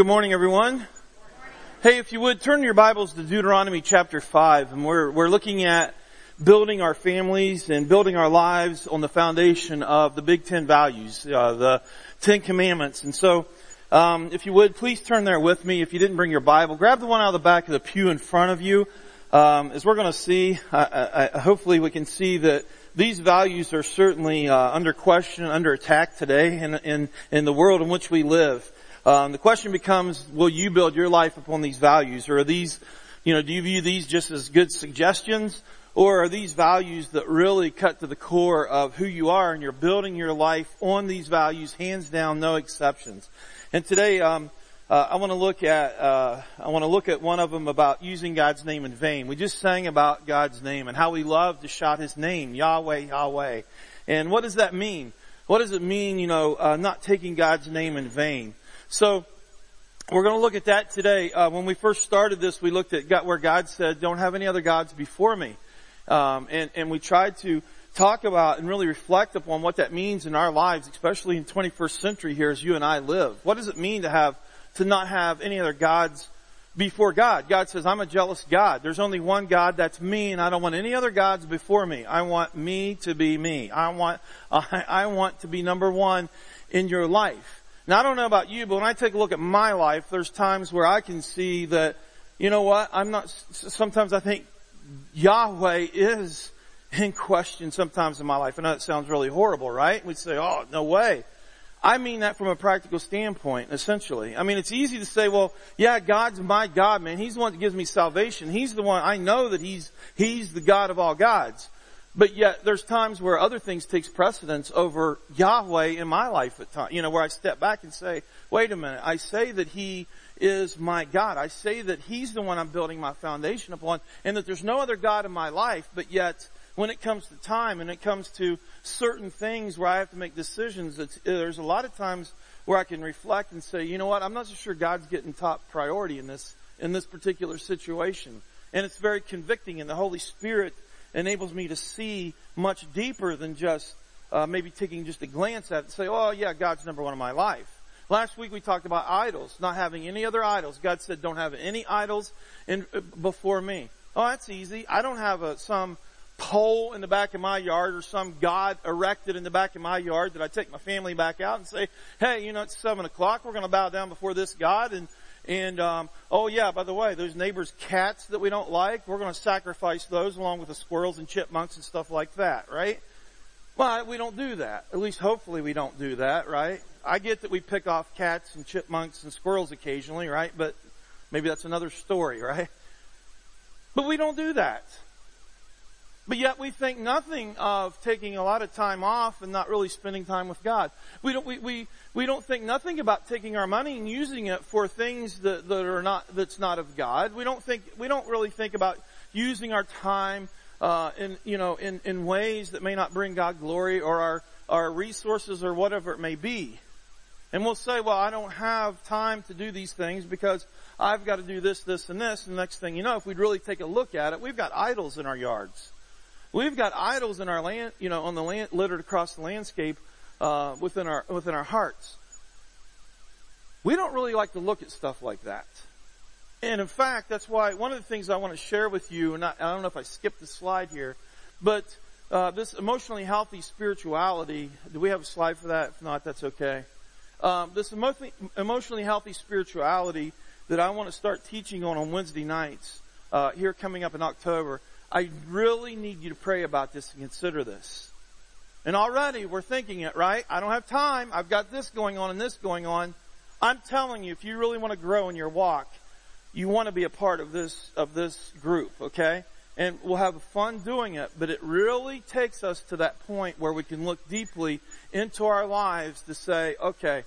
Good morning, everyone. Good morning. Hey, if you would, turn your Bibles to Deuteronomy chapter 5, and we're looking at building our families and building our lives on the foundation of the Big 10 values, the 10 commandments. And so, if you would, please turn there with me. If you didn't bring your Bible, grab the one out of the back of the pew in front of you. As we're going to see, hopefully we can see that these values are certainly under question, under attack today in the world in which we live. The question becomes, will you build your life upon these values? Or are these, do you view these just as good suggestions? Or are these values that really cut to the core of who you are, and you're building your life on these values, hands down, no exceptions? And today, I want to look at one of them about using God's name in vain. We just sang about God's name and how we love to shout His name, Yahweh, Yahweh. And what does that mean? What does it mean, not taking God's name in vain? So we're going to look at that today. When we first started this, we looked at where God said, "Don't have any other gods before me," and we tried to talk about and really reflect upon what that means in our lives, especially in the 21st century here as you and I live. What does it mean to not have any other gods before God? God says, "I'm a jealous God. There's only one God, that's me, and I don't want any other gods before me. I want me to be me. I want to be number one in your life." Now, I don't know about you, but when I take a look at my life, there's times where I can see that, sometimes I think Yahweh is in question sometimes in my life. I know it sounds really horrible, right? We say, "Oh, no way." I mean that from a practical standpoint, essentially. I mean, it's easy to say, well, yeah, God's my God, man. He's the one that gives me salvation. He's the one, I know that He's the God of all gods. But yet, there's times where other things takes precedence over Yahweh in my life at times. Where I step back and say, wait a minute, I say that He is my God. I say that He's the one I'm building my foundation upon, and that there's no other God in my life. But yet, when it comes to time and it comes to certain things where I have to make decisions, there's a lot of times where I can reflect and say, you know what, I'm not so sure God's getting top priority in this particular situation. And it's very convicting, and the Holy Spirit enables me to see much deeper than just maybe taking just a glance at it and say, "Oh yeah, God's number one in my life." Last week we talked about idols, not having any other idols. God said, "Don't have any idols before me." Oh, that's easy. I don't have some pole in the back of my yard or some god erected in the back of my yard that I take my family back out and say, "Hey, it's 7:00. We're going to bow down before this god." And oh yeah, by the way, those neighbors' cats that we don't like, we're going to sacrifice those along with the squirrels and chipmunks and stuff like that, right? Well, we don't do that. At least hopefully we don't do that, right? I get that we pick off cats and chipmunks and squirrels occasionally, right? But maybe that's another story, right? But we don't do that. But yet we think nothing of taking a lot of time off and not really spending time with God. We don't think nothing about taking our money and using it for things that's not of God. We don't really think about using our time in ways that may not bring God glory, or our resources or whatever it may be. And we'll say, well, I don't have time to do these things because I've got to do this, this, and this. And the next thing you know, if we'd really take a look at it, we've got idols in our yards. We've got idols in our land, on the land, littered across the landscape, within our hearts. We don't really like to look at stuff like that. And in fact, that's why one of the things I want to share with you, and I don't know if I skipped the slide here, but this emotionally healthy spirituality. Do we have a slide for that? If not, that's okay. This emotionally healthy spirituality that I want to start teaching on Wednesday nights, here coming up in October. I really need you to pray about this and consider this. And already we're thinking it, right? I don't have time. I've got this going on and this going on. I'm telling you, if you really want to grow in your walk, you want to be a part of this group, okay? And we'll have fun doing it, but it really takes us to that point where we can look deeply into our lives to say, okay,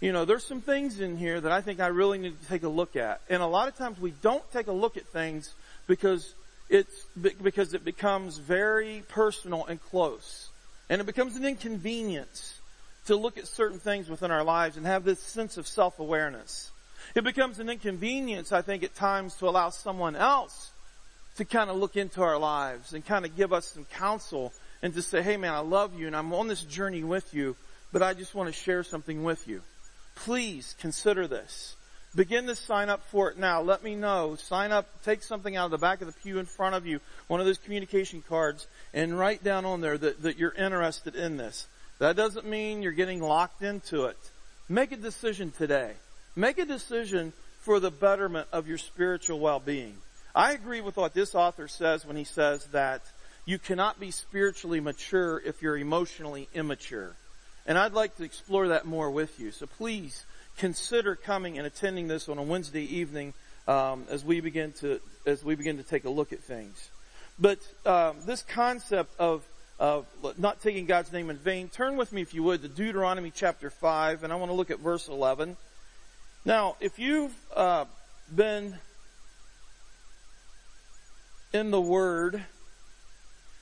there's some things in here that I think I really need to take a look at. And a lot of times we don't take a look at things because it becomes very personal and close. And it becomes an inconvenience to look at certain things within our lives and have this sense of self-awareness. It becomes an inconvenience, I think, at times to allow someone else to kind of look into our lives and kind of give us some counsel and to say, hey man, I love you and I'm on this journey with you, but I just want to share something with you. Please consider this. Begin to sign up for it now. Let me know. Sign up. Take something out of the back of the pew in front of you, one of those communication cards, and write down on there that you're interested in this. That doesn't mean you're getting locked into it. Make a decision today. Make a decision for the betterment of your spiritual well-being. I agree with what this author says when he says that you cannot be spiritually mature if you're emotionally immature. And I'd like to explore that more with you. So please consider coming and attending this on a Wednesday evening as we begin to take a look at things. But this concept of not taking God's name in vain, turn with me, if you would, to Deuteronomy chapter 5, and I want to look at verse 11. Now, if you've been in the Word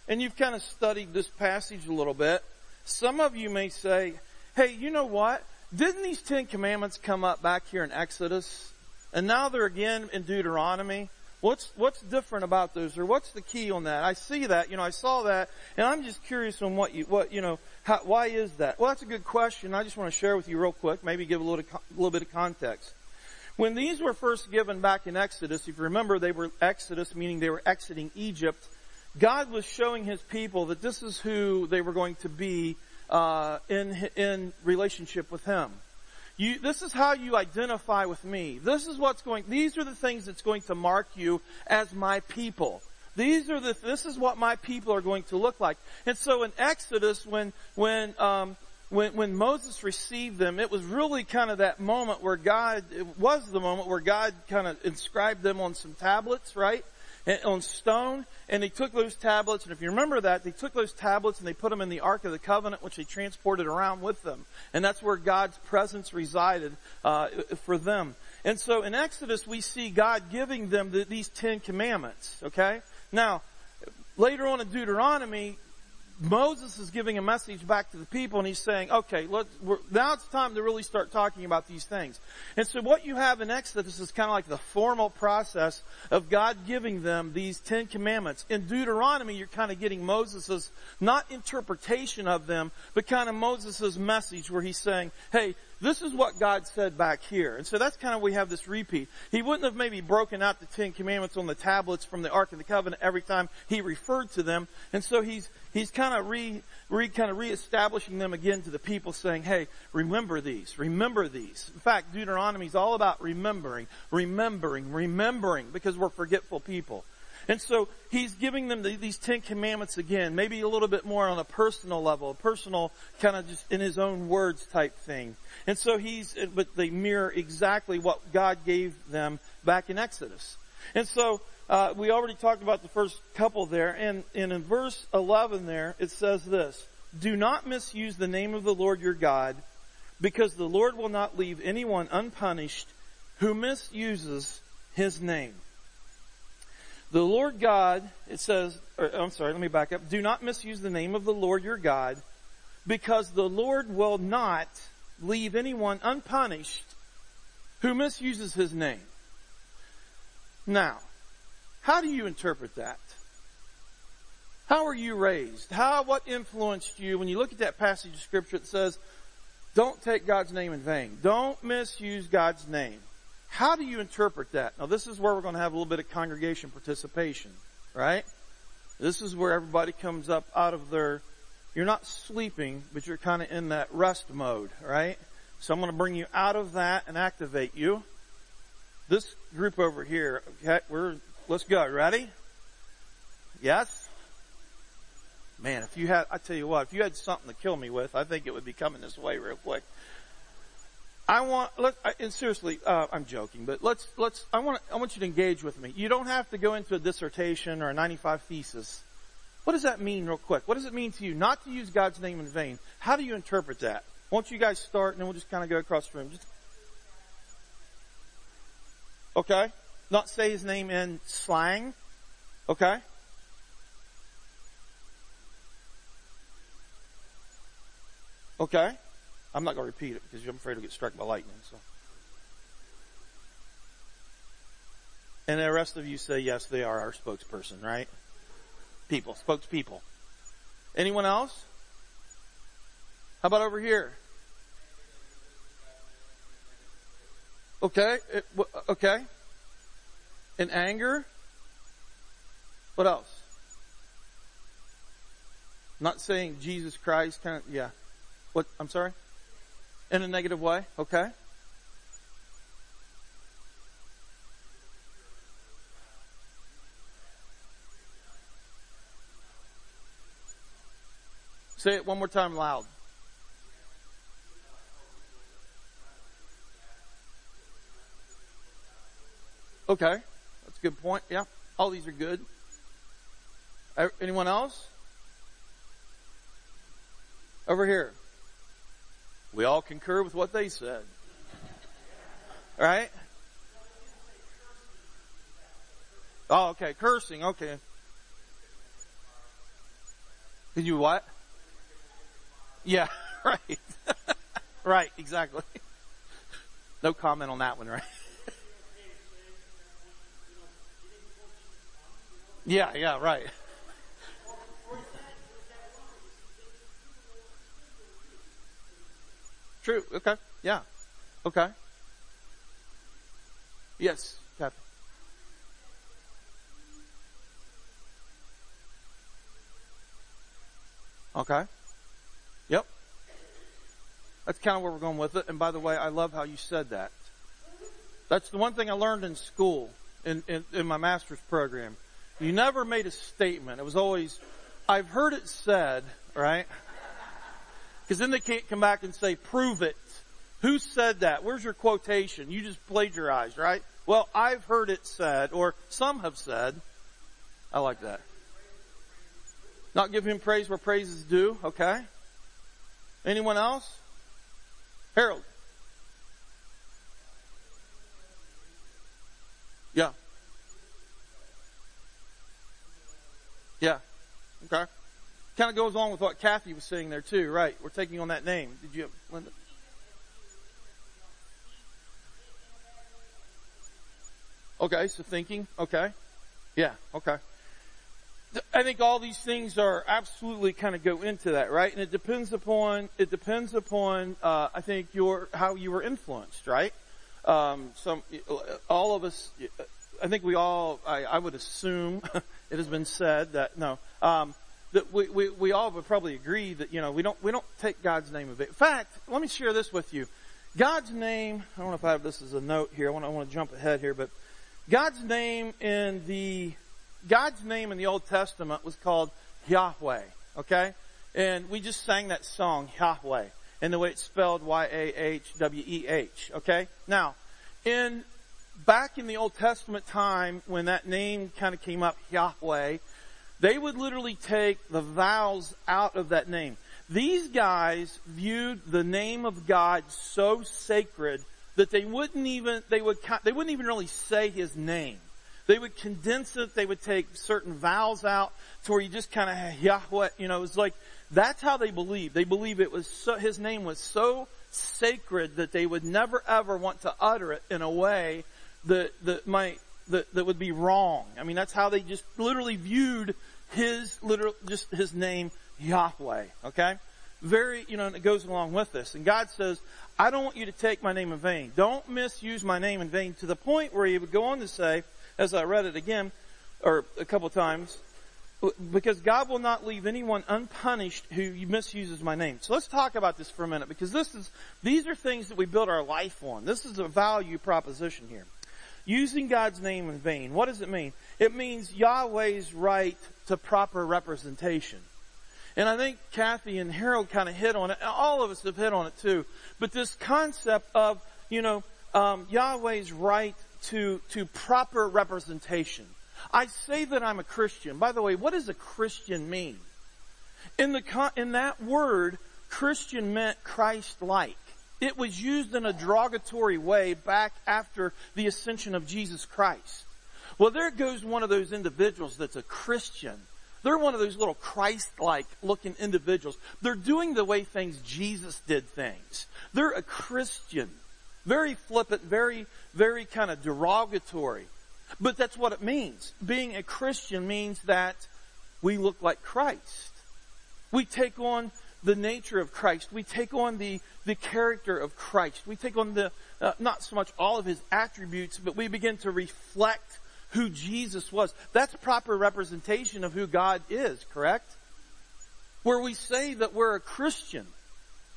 and you've kind of studied this passage a little bit, some of you may say, hey, you know what? Didn't these 10 commandments come up back here in Exodus? And now they're again in Deuteronomy. What's different about those? Or what's the key on that? I see that, I saw that, and I'm just curious on why is that? Well, that's a good question. I just want to share with you real quick, maybe give a little bit of context. When these were first given back in Exodus, if you remember, they were Exodus, meaning they were exiting Egypt. God was showing His people that this is who they were going to be in relationship with Him. This is how you identify with me. These are the things that's going to mark you as my people. This is what my people are going to look like. And so in Exodus, when Moses received them, it was really kind of that moment where God kind of inscribed them on some tablets, right? And on stone, and they took those tablets, and if you remember that, they took those tablets and they put them in the Ark of the Covenant, which they transported around with them. And that's where God's presence resided for them. And so in Exodus, we see God giving them these 10 commandments, okay? Now, later on in Deuteronomy, Moses is giving a message back to the people, and he's saying, okay, now it's time to really start talking about these things. And so what you have in Exodus is kind of like the formal process of God giving them these 10 commandments. In Deuteronomy, you're kind of getting Moses' not interpretation of them, but kind of Moses' message where he's saying, hey, this is what God said back here. And so that's kind of we have this repeat. He wouldn't have maybe broken out the 10 commandments on the tablets from the Ark of the Covenant every time he referred to them. And so he's kind of reestablishing them again to the people, saying, hey, remember these, remember these. In fact, Deuteronomy is all about remembering, because we're forgetful people. And so he's giving them these 10 commandments again, maybe a little bit more on a personal level, kind of just in his own words type thing. And so but they mirror exactly what God gave them back in Exodus. And so we already talked about the first couple there, and in verse 11 there, it says this: do not misuse the name of the Lord your God, because the Lord will not leave anyone unpunished who misuses His name. The Lord God, it says, do not misuse the name of the Lord your God, because the Lord will not leave anyone unpunished who misuses His name. Now, how do you interpret that? How were you raised? What influenced you when you look at that passage of Scripture that says, don't take God's name in vain. Don't misuse God's name. How do you interpret that? Now, this is where we're going to have a little bit of congregation participation, right? This is where everybody comes up out of you're not sleeping, but you're kind of in that rest mode, right? So I'm going to bring you out of that and activate you. This group over here, okay, let's go. Ready? Yes? Man, if you had something to kill me with, I think it would be coming this way real quick. I'm joking, but I want you to engage with me. You don't have to go into a dissertation or a 95 thesis. What does that mean real quick? What does it mean to you not to use God's name in vain? How do you interpret that? Why don't you guys start, and then we'll just kind of go across the room. Okay. Not say His name in slang. Okay. Okay. I'm not going to repeat it because I'm afraid it'll get struck by lightning. So. And the rest of you say, yes, they are our spokesperson, right? Spokespeople. Anyone else? How about over here? Okay. Okay. In anger. What else? I'm not saying Jesus Christ. Kind of, yeah. What? I'm sorry? In a negative way. Okay. Say it one more time loud. Okay. That's a good point. Yeah. All these are good. Anyone else? Over here. We all concur with what they said. All right? Oh, okay. Cursing. Okay. Did you what? Yeah, right. Right, exactly. No comment on that one, right? Yeah, right. True, okay, yeah, okay. Yes, Captain. Okay. Yep. That's kind of where we're going with it. And by the way, I love how you said that. That's the one thing I learned in school, in my master's program. You never made a statement. It was always, I've heard it said, right? Because then they can't come back and say, prove it. Who said that? Where's your quotation? You just plagiarized, right? Well, I've heard it said, or some have said. I like that. Not give him praise where praise is due, okay? Anyone else? Harold. Yeah. Yeah. Okay. Kind of goes along with what Kathy was saying there too, right? We're taking on that name. Did you, Linda? Okay, so thinking. Okay. Yeah, okay. I think all these things are absolutely kind of go into that, right? And it depends upon, I think how you were influenced, right? All of us, I think we all, I would assume it has been said that, that we all would probably agree that, we don't take God's name in vain. In fact, let me share this with you. God's name, I don't know if I have this as a note here. I want to jump ahead here, but God's name in the Old Testament was called Yahweh, okay? And we just sang that song, Yahweh, and the way it's spelled Y-A-H-W-E-H, okay? Now, back in the Old Testament time, when that name kind of came up, Yahweh, they would literally take the vowels out of that name. These guys viewed the name of God so sacred that they wouldn't even really say his name. They would condense it. They would take certain vowels out to where you just kind of, Yahweh, it's like, that's how they believed. They believed it was so, his name was so sacred that they would never ever want to utter it in a way that would be wrong. I mean, that's how they just literally viewed his name, Yahweh. Okay? Very, and it goes along with this. And God says, I don't want you to take my name in vain. Don't misuse my name in vain, to the point where he would go on to say, as I read it again, or a couple times, because God will not leave anyone unpunished who misuses my name. So let's talk about this for a minute, because these are things that we build our life on. This is a value proposition here. Using God's name in vain, what does it mean? It means Yahweh's right to proper representation. And I think Kathy and Harold kind of hit on it, and all of us have hit on it too. But this concept of, Yahweh's right to proper representation. I say that I'm a Christian. By the way, what does a Christian mean? In that word, Christian meant Christ-like. It was used in a derogatory way back after the ascension of Jesus Christ. Well, there goes one of those individuals that's a Christian. They're one of those little Christ-like looking individuals. They're doing the way things Jesus did things. They're a Christian. Very flippant, very, very kind of derogatory. But that's what it means. Being a Christian means that we look like Christ. We take on the nature of Christ. We take on the character of Christ. We take on the, not so much all of his attributes, but we begin to reflect who Jesus was. That's proper representation of who God is, correct? Where we say that we're a Christian.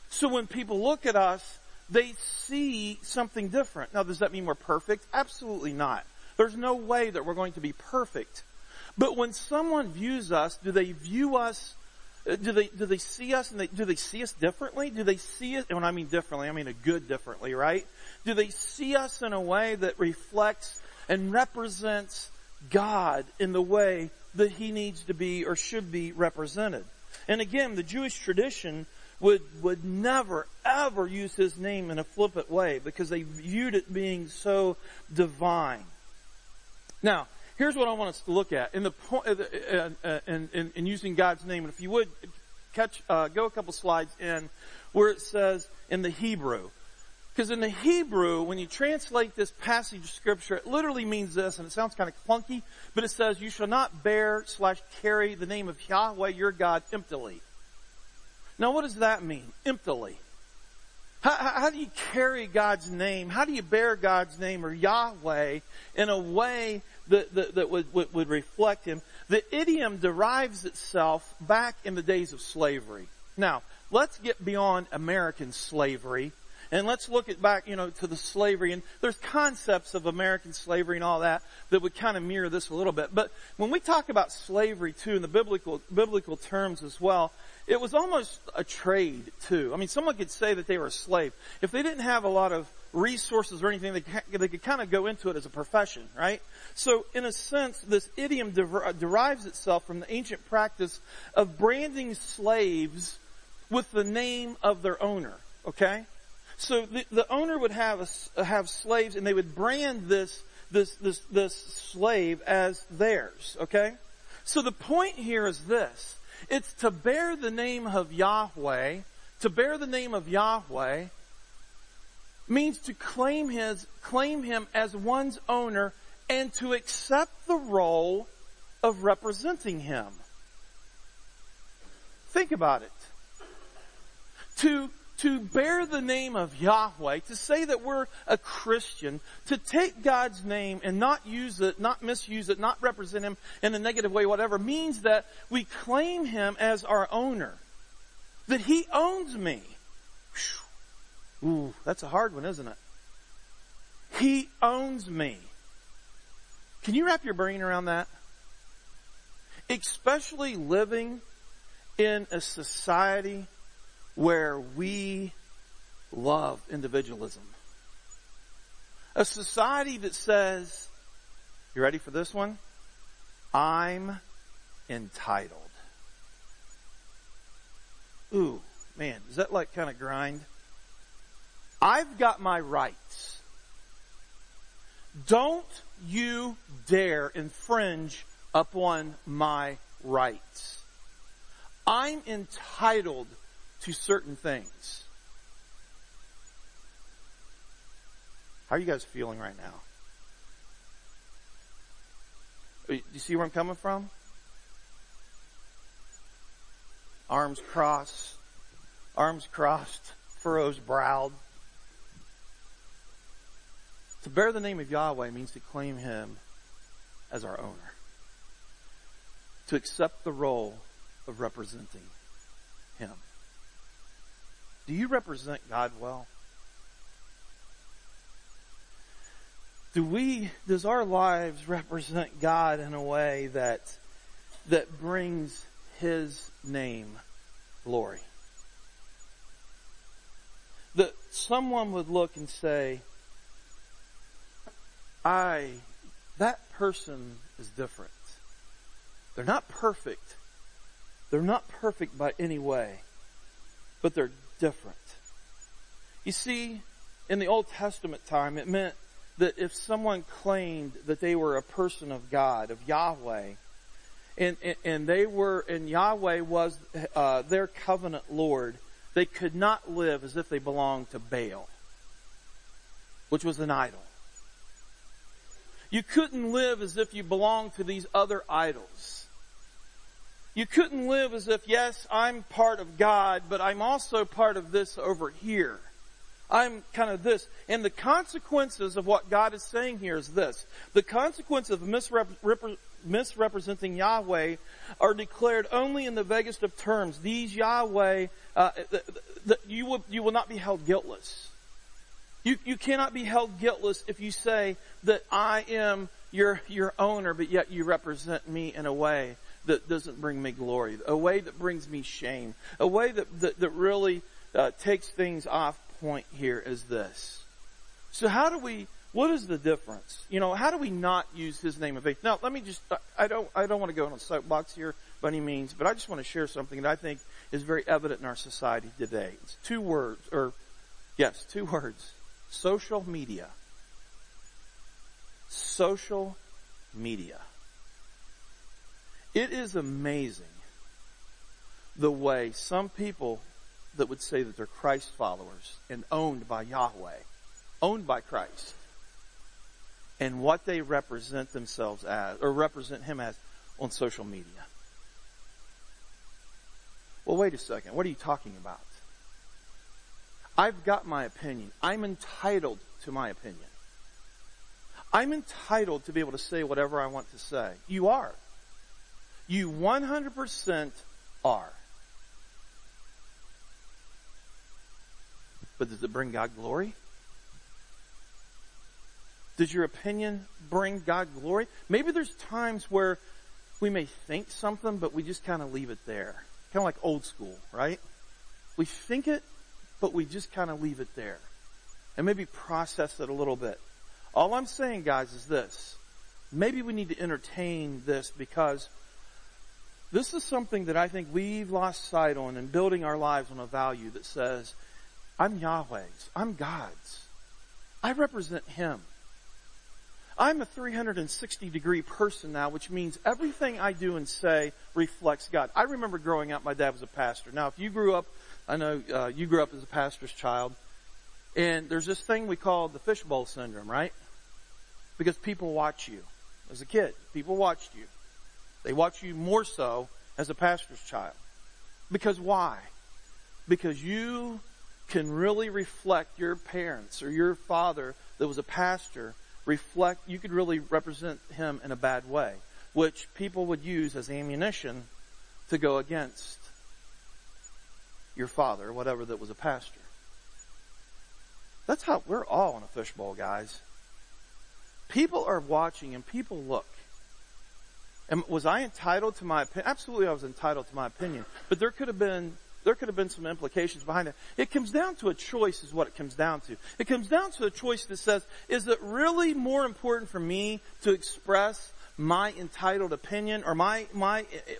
So when people look at us, they see something different. Now, does that mean we're perfect? Absolutely not. There's no way that we're going to be perfect. But when someone views us, do they view us? Do they see us? And do they see us differently? Do they see it? And when I mean differently, I mean a good differently, right? Do they see us in a way that reflects and represents God in the way that He needs to be or should be represented? And again, the Jewish tradition would never, ever use His name in a flippant way because they viewed it being so divine. Now, here's what I want us to look at in the point in using God's name. And if you would catch, go a couple slides in where it says in the Hebrew, because in the Hebrew, when you translate this passage of Scripture, it literally means this, and it sounds kind of clunky, but it says, "You shall not bear / carry the name of Yahweh your God emptily." Now, what does that mean? Emptily. How do you carry God's name? How do you bear God's name or Yahweh in a way that would reflect Him? The idiom derives itself back in the days of slavery. Now, let's get beyond American slavery and let's look at back, to the slavery. And there's concepts of American slavery and all that would kind of mirror this a little bit. But when we talk about slavery too in the biblical terms as well, it was almost a trade too. I mean, someone could say that they were a slave. If they didn't have a lot of resources or anything, they could kind of go into it as a profession, right? So in a sense, this idiom derives itself from the ancient practice of branding slaves with the name of their owner, okay? So the owner would have slaves and they would brand this slave as theirs, okay? So the point here is this. It's to bear the name of Yahweh. To bear the name of Yahweh means to claim Him as one's owner and to accept the role of representing Him. Think about it. To bear the name of Yahweh, to say that we're a Christian, to take God's name and not use it, not misuse it, not represent Him in a negative way, whatever, means that we claim Him as our owner. That He owns me. Ooh, that's a hard one, isn't it? He owns me. Can you wrap your brain around that? Especially living in a society where we love individualism. A society that says, you ready for this one? I'm entitled. Ooh, man, is that like kind of grind? I've got my rights. Don't you dare infringe upon my rights. I'm entitled to certain things. How are you guys feeling right now? Do you see where I'm coming from? Arms crossed, furrows browed. To bear the name of Yahweh means to claim Him as our owner. To accept the role of representing Him. Do you represent God well? Does our lives represent God in a way that brings His name glory? That someone would look and say, that person is different. They're not perfect. They're not perfect by any way, but they're different. You see, in the Old Testament time, it meant that if someone claimed that they were a person of God, of Yahweh, and Yahweh was their covenant Lord, they could not live as if they belonged to Baal, which was an idol. You couldn't live as if you belonged to these other idols. You couldn't live as if, yes, I'm part of God, but I'm also part of this over here. I'm kind of this. And the consequences of what God is saying here is this. The consequence of misrepresenting Yahweh are declared only in the vaguest of terms. These Yahweh, you will not be held guiltless. You cannot be held guiltless if you say that I am your owner, but yet you represent me in a way that doesn't bring me glory, a way that brings me shame, a way that really takes things off point here is this. So how do we, what is the difference? You know, how do we not use his name in vain? Now, let me just, I don't want to go on a soapbox here by any means, but I just want to share something that I think is very evident in our society today. It's two words. Social media. Social media. It is amazing the way some people that would say that they're Christ followers and owned by Yahweh, owned by Christ, and what they represent themselves as, or represent him as, on social media. Well, wait a second. What are you talking about? I've got my opinion. I'm entitled to my opinion. I'm entitled to be able to say whatever I want to say. You are. You 100% are. But does it bring God glory? Does your opinion bring God glory? Maybe there's times where we may think something, but we just kind of leave it there. Kind of like old school, right? We think it, but we just kind of leave it there. And maybe process it a little bit. All I'm saying, guys, is this. Maybe we need to entertain this because this is something that I think we've lost sight on in building our lives on a value that says, I'm Yahweh's. I'm God's. I represent him. I'm a 360-degree person now, which means everything I do and say reflects God. I remember growing up, my dad was a pastor. Now, if you grew up, I know you grew up as a pastor's child, and there's this thing we call the fishbowl syndrome, right? Because people watch you. As a kid, people watched you. They watch you more so as a pastor's child. Because why? Because you can really reflect your parents or your father that was a pastor, you could really represent him in a bad way, which people would use as ammunition to go against your father, whatever that was a pastor. That's how we're all in a fishbowl, guys. People are watching and people look. And was I entitled to my opinion? Absolutely I was entitled to my opinion, but there could have been some implications behind it. It comes down to a choice is what it comes down to. It comes down to a choice that says, is it really more important for me to express my entitled opinion or my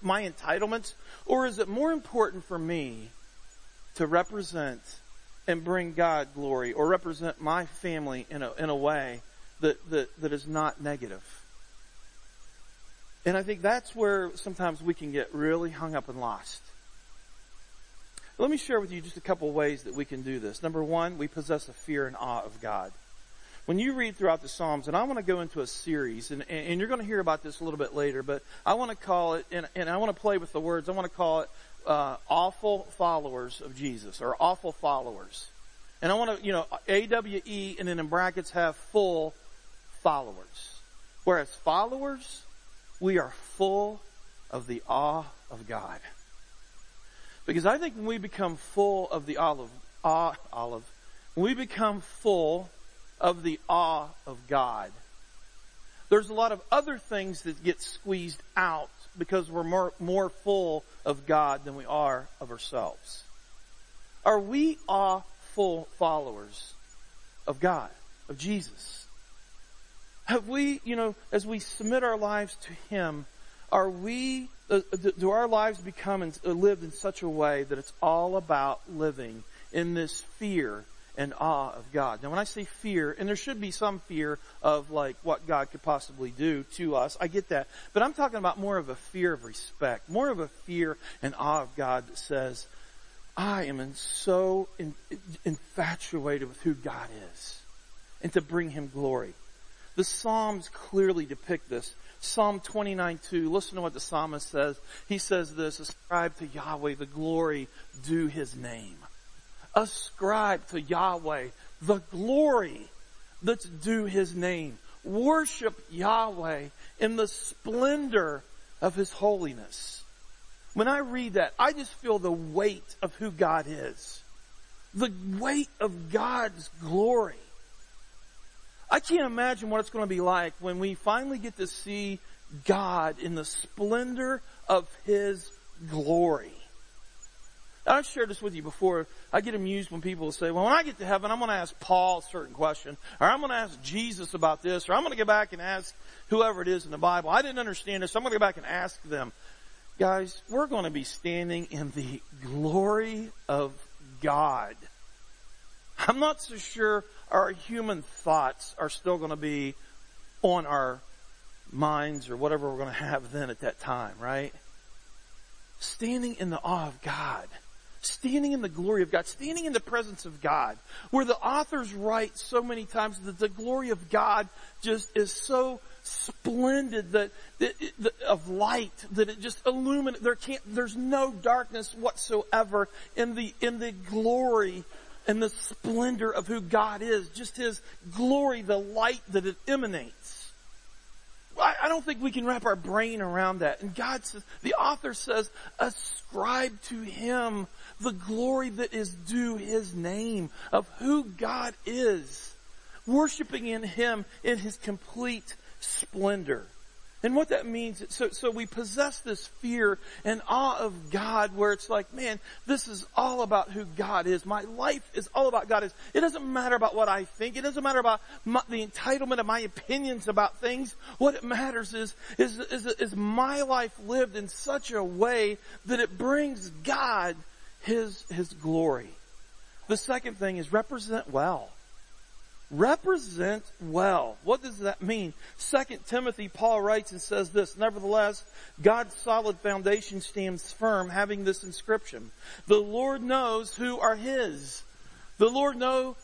entitlements? Or is it more important for me to represent and bring God glory or represent my family in a way that is not negative? And I think that's where sometimes we can get really hung up and lost. Let me share with you just a couple ways that we can do this. Number one, we possess a fear and awe of God. When you read throughout the Psalms, and I want to go into a series, and you're going to hear about this a little bit later, but I want to call it, and I want to play with the words, I want to call it awful followers of Jesus, or awful followers. And I want to, AWE, and then in brackets have full followers. Whereas followers, we are full of the awe of God. Because I think when we become full of the awe of God, there's a lot of other things that get squeezed out because we're more full of God than we are of ourselves. Are we awful followers of God, of Jesus? Have we, as we submit our lives to Him, are we? Do our lives become and lived in such a way that it's all about living in this fear and awe of God? Now, when I say fear, and there should be some fear of like what God could possibly do to us, I get that. But I'm talking about more of a fear of respect, more of a fear and awe of God that says, I am so infatuated with who God is and to bring Him glory. The Psalms clearly depict this. Psalm 29:2, listen to what the psalmist says. He says this, ascribe to Yahweh the glory due his name. Ascribe to Yahweh the glory that's due his name. Worship Yahweh in the splendor of his holiness. When I read that, I just feel the weight of who God is. The weight of God's glory. I can't imagine what it's going to be like when we finally get to see God in the splendor of his glory. I've shared this with you before. I get amused when people say, well, when I get to heaven, I'm going to ask Paul a certain question, or I'm going to ask Jesus about this, or I'm going to go back and ask whoever it is in the Bible. I didn't understand this, so I'm going to go back and ask them. Guys, we're going to be standing in the glory of God. I'm not so sure our human thoughts are still going to be on our minds or whatever we're going to have then at that time, right? Standing in the awe of God. Standing in the glory of God. Standing in the presence of God. Where the authors write so many times that the glory of God just is so splendid of light that it just illuminates. There's no darkness whatsoever in the glory and the splendor of who God is. Just his glory, the light that it emanates. I don't think we can wrap our brain around that. And God says, the author says, ascribe to him the glory that is due his name, of who God is, worshiping in him in his complete splendor. And what that means, so we possess this fear and awe of God where it's like, man, this is all about who God is. My life is all about God. It doesn't matter about what I think. It doesn't matter about the entitlement of my opinions about things. What it matters is my life lived in such a way that it brings God his glory. The second thing is represent well. Represent well. What does that mean? 2 Timothy, Paul writes and says this, nevertheless, God's solid foundation stands firm, having this inscription. The Lord knows who are his. The Lord knows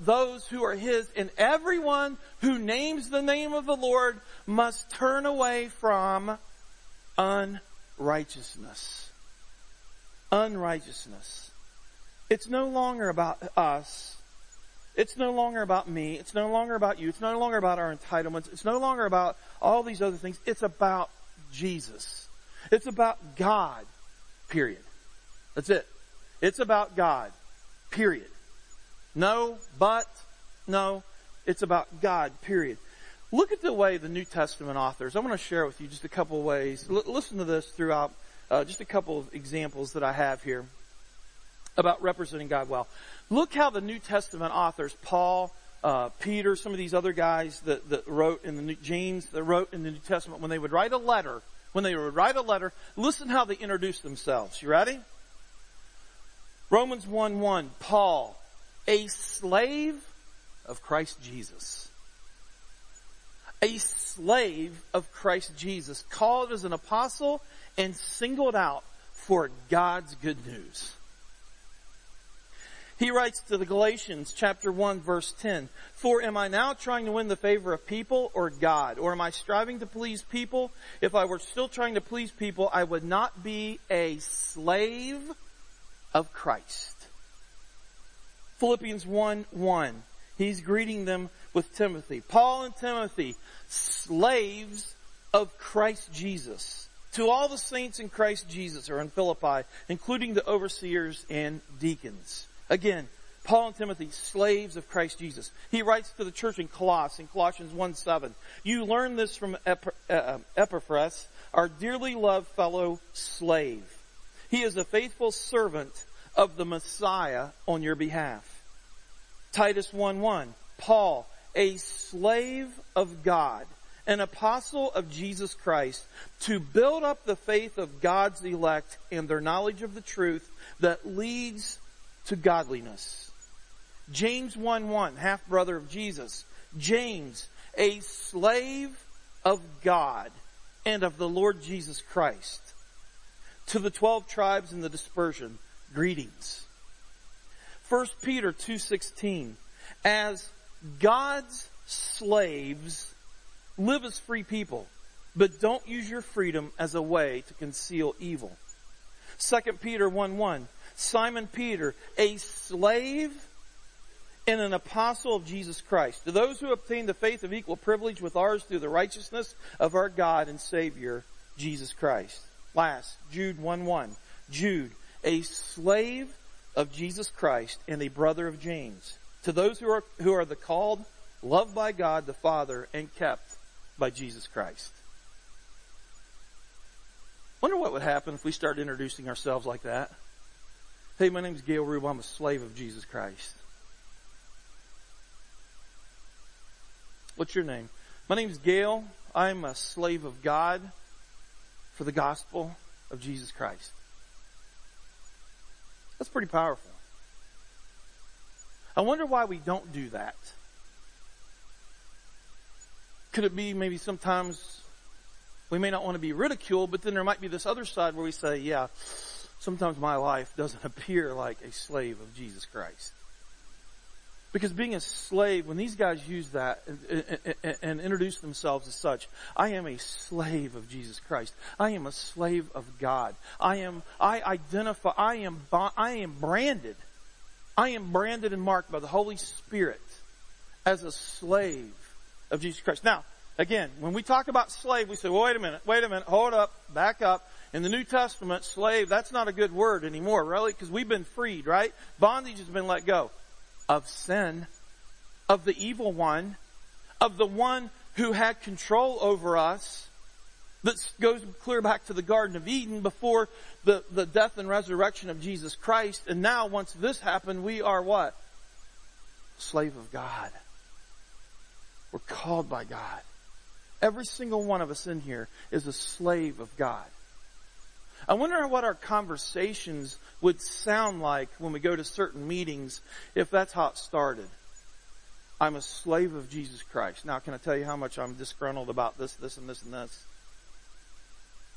those who are his, and everyone who names the name of the Lord must turn away from unrighteousness. Unrighteousness. It's no longer about us. It's no longer about me. It's no longer about you. It's no longer about our entitlements. It's no longer about all these other things. It's about Jesus. It's about God, period. That's it. It's about God, period. No, but, no. It's about God, period. Look at the way the New Testament authors, I'm going to share with you just a couple of ways. Listen to this throughout, just a couple of examples that I have here about representing God well. Look how the New Testament authors, Paul, Peter, some of these other guys that wrote in the James, that wrote in the New Testament, when they would write a letter, listen how they introduced themselves. You ready? Romans 1:1, Paul, a slave of Christ Jesus. A slave of Christ Jesus, called as an apostle and singled out for God's good news. He writes to the Galatians, chapter 1, verse 10, for am I now trying to win the favor of people or God? Or am I striving to please people? If I were still trying to please people, I would not be a slave of Christ. Philippians 1:1. He's greeting them with Timothy. Paul and Timothy, slaves of Christ Jesus. To all the saints in Christ Jesus are in Philippi, including the overseers and deacons. Again, Paul and Timothy, slaves of Christ Jesus. He writes to the church in Colossians 1:7. You learn this from Epaphras, our dearly loved fellow slave. He is a faithful servant of the Messiah on your behalf. Titus 1:1, Paul, a slave of God, an apostle of Jesus Christ, to build up the faith of God's elect and their knowledge of the truth that leads to godliness. James 1:1, half brother of Jesus. James, a slave of God and of the Lord Jesus Christ. To the 12 tribes in the dispersion, greetings. 1 Peter 2:16, as God's slaves, live as free people, but don't use your freedom as a way to conceal evil. 2 Peter 1:1, Simon Peter, a slave and an apostle of Jesus Christ, to those who obtain the faith of equal privilege with ours through the righteousness of our God and Savior, Jesus Christ. Last, Jude 1:1, Jude, a slave of Jesus Christ and a brother of James, to those who are the called, loved by God the Father, and kept by Jesus Christ. Wonder what would happen if we started introducing ourselves like that. Hey, my name's Gail Rube. I'm a slave of Jesus Christ. What's your name? My name's Gail. I'm a slave of God for the gospel of Jesus Christ. That's pretty powerful. I wonder why we don't do that. Could it be maybe sometimes we may not want to be ridiculed, but then there might be this other side where we say, yeah, sometimes my life doesn't appear like a slave of Jesus Christ. Because being a slave, when these guys use that and introduce themselves as such, I am a slave of Jesus Christ. I am a slave of God. I am branded. I am branded and marked by the Holy Spirit as a slave of Jesus Christ. Now, again, when we talk about slave, we say, well, wait a minute, hold up, back up. In the New Testament, slave, that's not a good word anymore, really, because we've been freed, right? Bondage has been let go. Of sin, of the evil one, of the one who had control over us, that goes clear back to the Garden of Eden before the death and resurrection of Jesus Christ. And now once this happened, we are what? Slave of God. We're called by God. Every single one of us in here is a slave of God. I wonder what our conversations would sound like when we go to certain meetings if that's how it started. I'm a slave of Jesus Christ. Now, can I tell you how much I'm disgruntled about this, this, and this, and this?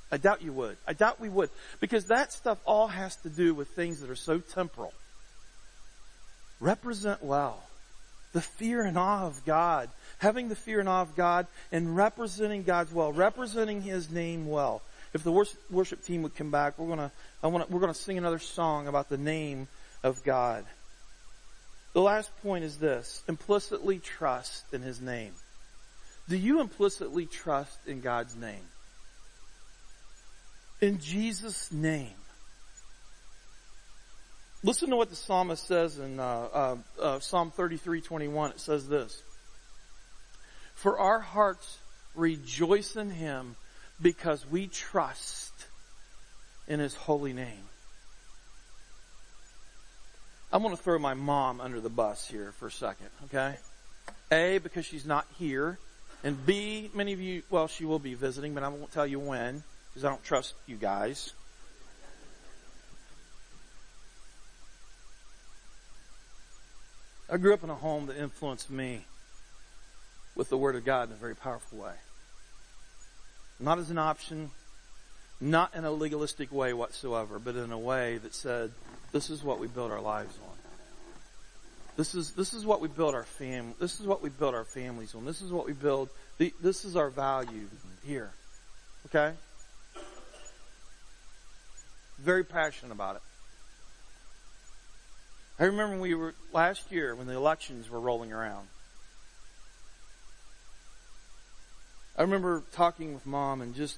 I doubt you would. I doubt we would. Because that stuff all has to do with things that are so temporal. Represent well. The fear and awe of God. Having the fear and awe of God and representing God's well. Representing His name well. If the worship team would come back, we're gonna sing another song about the name of God. The last point is this: implicitly trust in His name. Do you implicitly trust in God's name? In Jesus' name. Listen to what the psalmist says in Psalm 33:21. It says this: "For our hearts rejoice in Him, because we trust in His holy name." I'm going to throw my mom under the bus here for a second, okay? A, because she's not here. And B, many of you, well, she will be visiting, but I won't tell you when, because I don't trust you guys. I grew up in a home that influenced me with the Word of God in a very powerful way. Not as an option, not in a legalistic way whatsoever, but in a way that said, this is what we build our lives on. This is what we build our family. This is what we build our families on. This is what we build. This is our value here. Okay? Very passionate about it. I remember when we were last year when the elections were rolling around. I remember talking with Mom and just,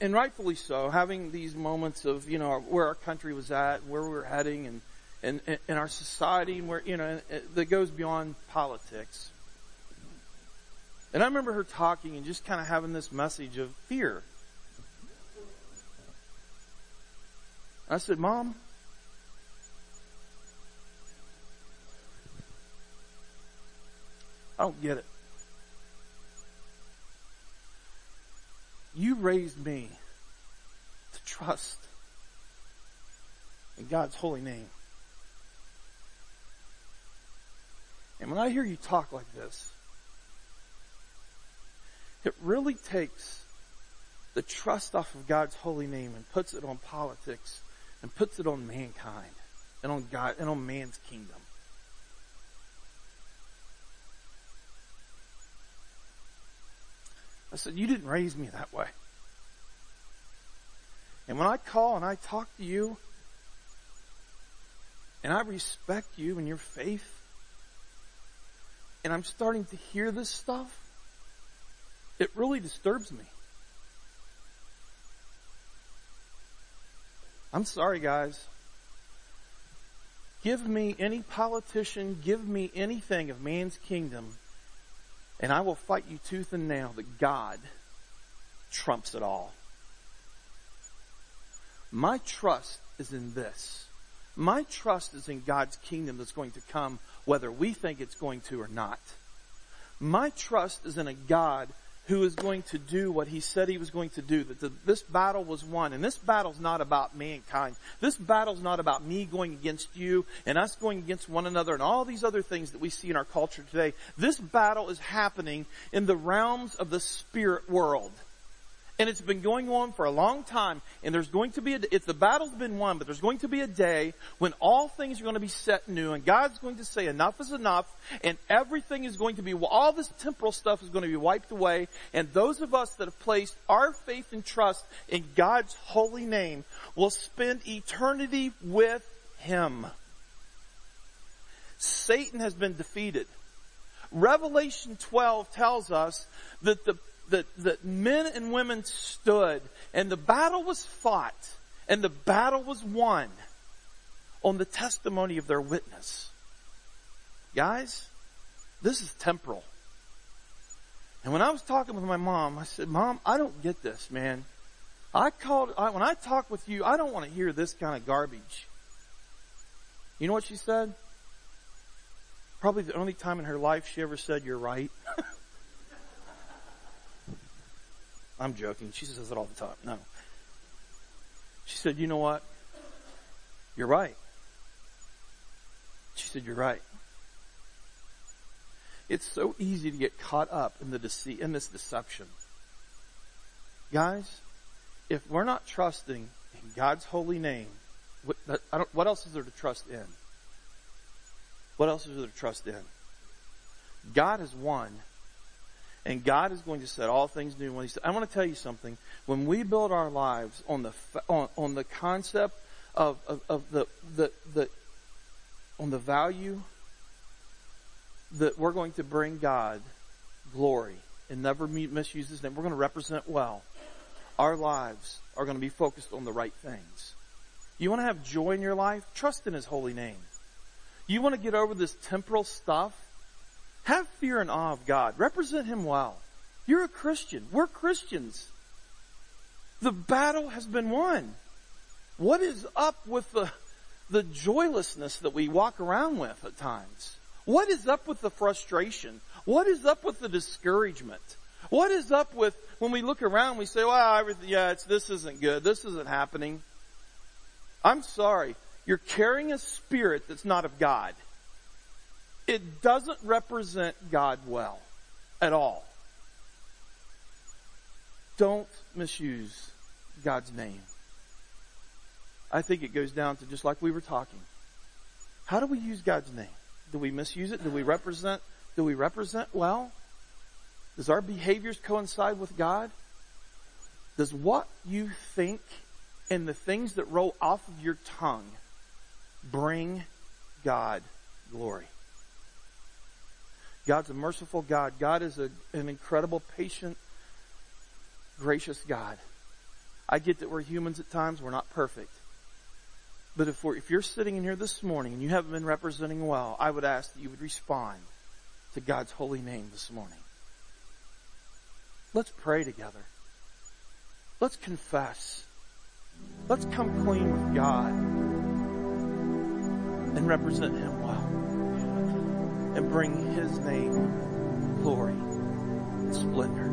and rightfully so, having these moments of, you know, where our country was at, where we were heading, and our society, and where, you know, that goes beyond politics. And I remember her talking and just kind of having this message of fear. I said, Mom, I don't get it. You raised me to trust in God's holy name. And when I hear you talk like this, it really takes the trust off of God's holy name and puts it on politics and puts it on mankind and on God and on man's kingdom. I said, you didn't raise me that way. And when I call and I talk to you, and I respect you and your faith, and I'm starting to hear this stuff, it really disturbs me. I'm sorry, guys. Give me any politician, give me anything of man's kingdom, and I will fight you tooth and nail that God trumps it all. My trust is in this. My trust is in God's kingdom that's going to come whether we think it's going to or not. My trust is in a God who is going to do what he said he was going to do. That this battle was won. And this battle's not about mankind. This battle's not about me going against you and us going against one another and all these other things that we see in our culture today. This battle is happening in the realms of the spirit world. And it's been going on for a long time, and there's going to be the battle's been won, but there's going to be a day when all things are going to be set new, and God's going to say enough is enough, and everything is going to be, all this temporal stuff is going to be wiped away, and those of us that have placed our faith and trust in God's holy name will spend eternity with Him. Satan has been defeated. Revelation 12 tells us that that men and women stood, and the battle was fought, and the battle was won on the testimony of their witness. Guys, this is temporal. And when I was talking with my mom, I said, Mom, I don't get this, man. When I talk with you, I don't want to hear this kind of garbage. You know what she said? Probably the only time in her life she ever said, you're right. I'm joking. She says it all the time. No. She said, you know what? You're right. She said, you're right. It's so easy to get caught up in this deception. Guys, if we're not trusting in God's holy name, what else is there to trust in? What else is there to trust in? God has won. And God is going to set all things new. I want to tell you something. When we build our lives on the concept on the value that we're going to bring God glory and never misuse His name, we're going to represent well. Our lives are going to be focused on the right things. You want to have joy in your life? Trust in His holy name. You want to get over this temporal stuff? Have fear and awe of God. Represent Him well. You're a Christian. We're Christians. The battle has been won. What is up with the joylessness that we walk around with at times? What is up with the frustration? What is up with the discouragement? What is up with when we look around, we say, well, this isn't good. This isn't happening. I'm sorry. You're carrying a spirit that's not of God. It doesn't represent God well at all. Don't misuse God's name. I think it goes down to just like we were talking. How do we use God's name? Do we misuse it? Do we represent well? Does our behaviors coincide with God? Does what you think and the things that roll off of your tongue bring God glory? God's a merciful God. God is an incredible, patient, gracious God. I get that we're humans at times. We're not perfect. But if you're sitting in here this morning and you haven't been representing well, I would ask that you would respond to God's holy name this morning. Let's pray together. Let's confess. Let's come clean with God and represent Him well. And bring His name glory and splendor.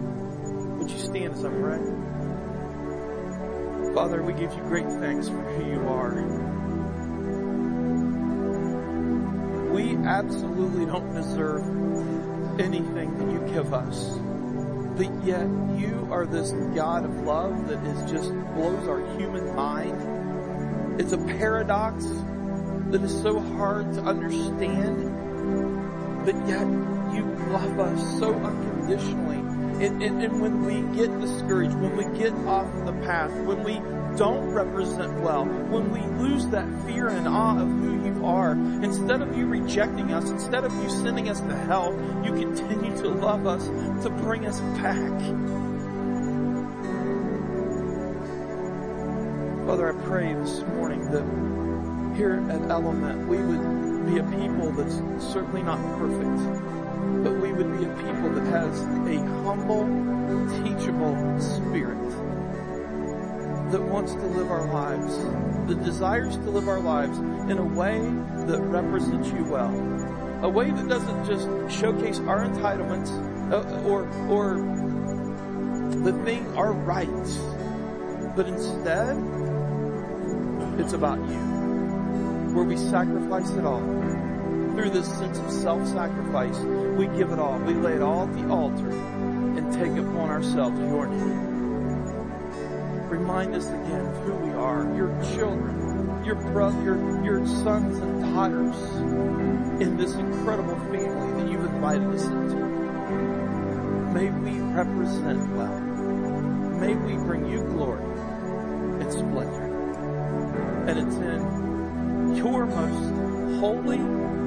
Would you stand as I pray? Father, we give you great thanks for who you are. We absolutely don't deserve anything that you give us. But yet, you are this God of love that just blows our human mind. It's a paradox that is so hard to understand. But yet, you love us so unconditionally And when we get discouraged, when we get off the path, when we don't represent well, when we lose that fear and awe of who you are, instead of you rejecting us, instead of you sending us to hell, you continue to love us, to bring us back. Father, I pray this morning that here at Element, we would be a people that's certainly not perfect, but we would be a people that has a humble, teachable spirit, that wants to live our lives, that desires to live our lives in a way that represents you well. A way that doesn't just showcase our entitlements or the thing, our rights, but instead, it's about you, where we sacrifice it all. Through this sense of self-sacrifice, we give it all, we lay it all at the altar and take upon ourselves your name. Remind us again of who we are, your children, your brother, your sons and daughters in this incredible family that you've invited us into. May we represent well. May we bring you glory and splendor. And it's in your most holy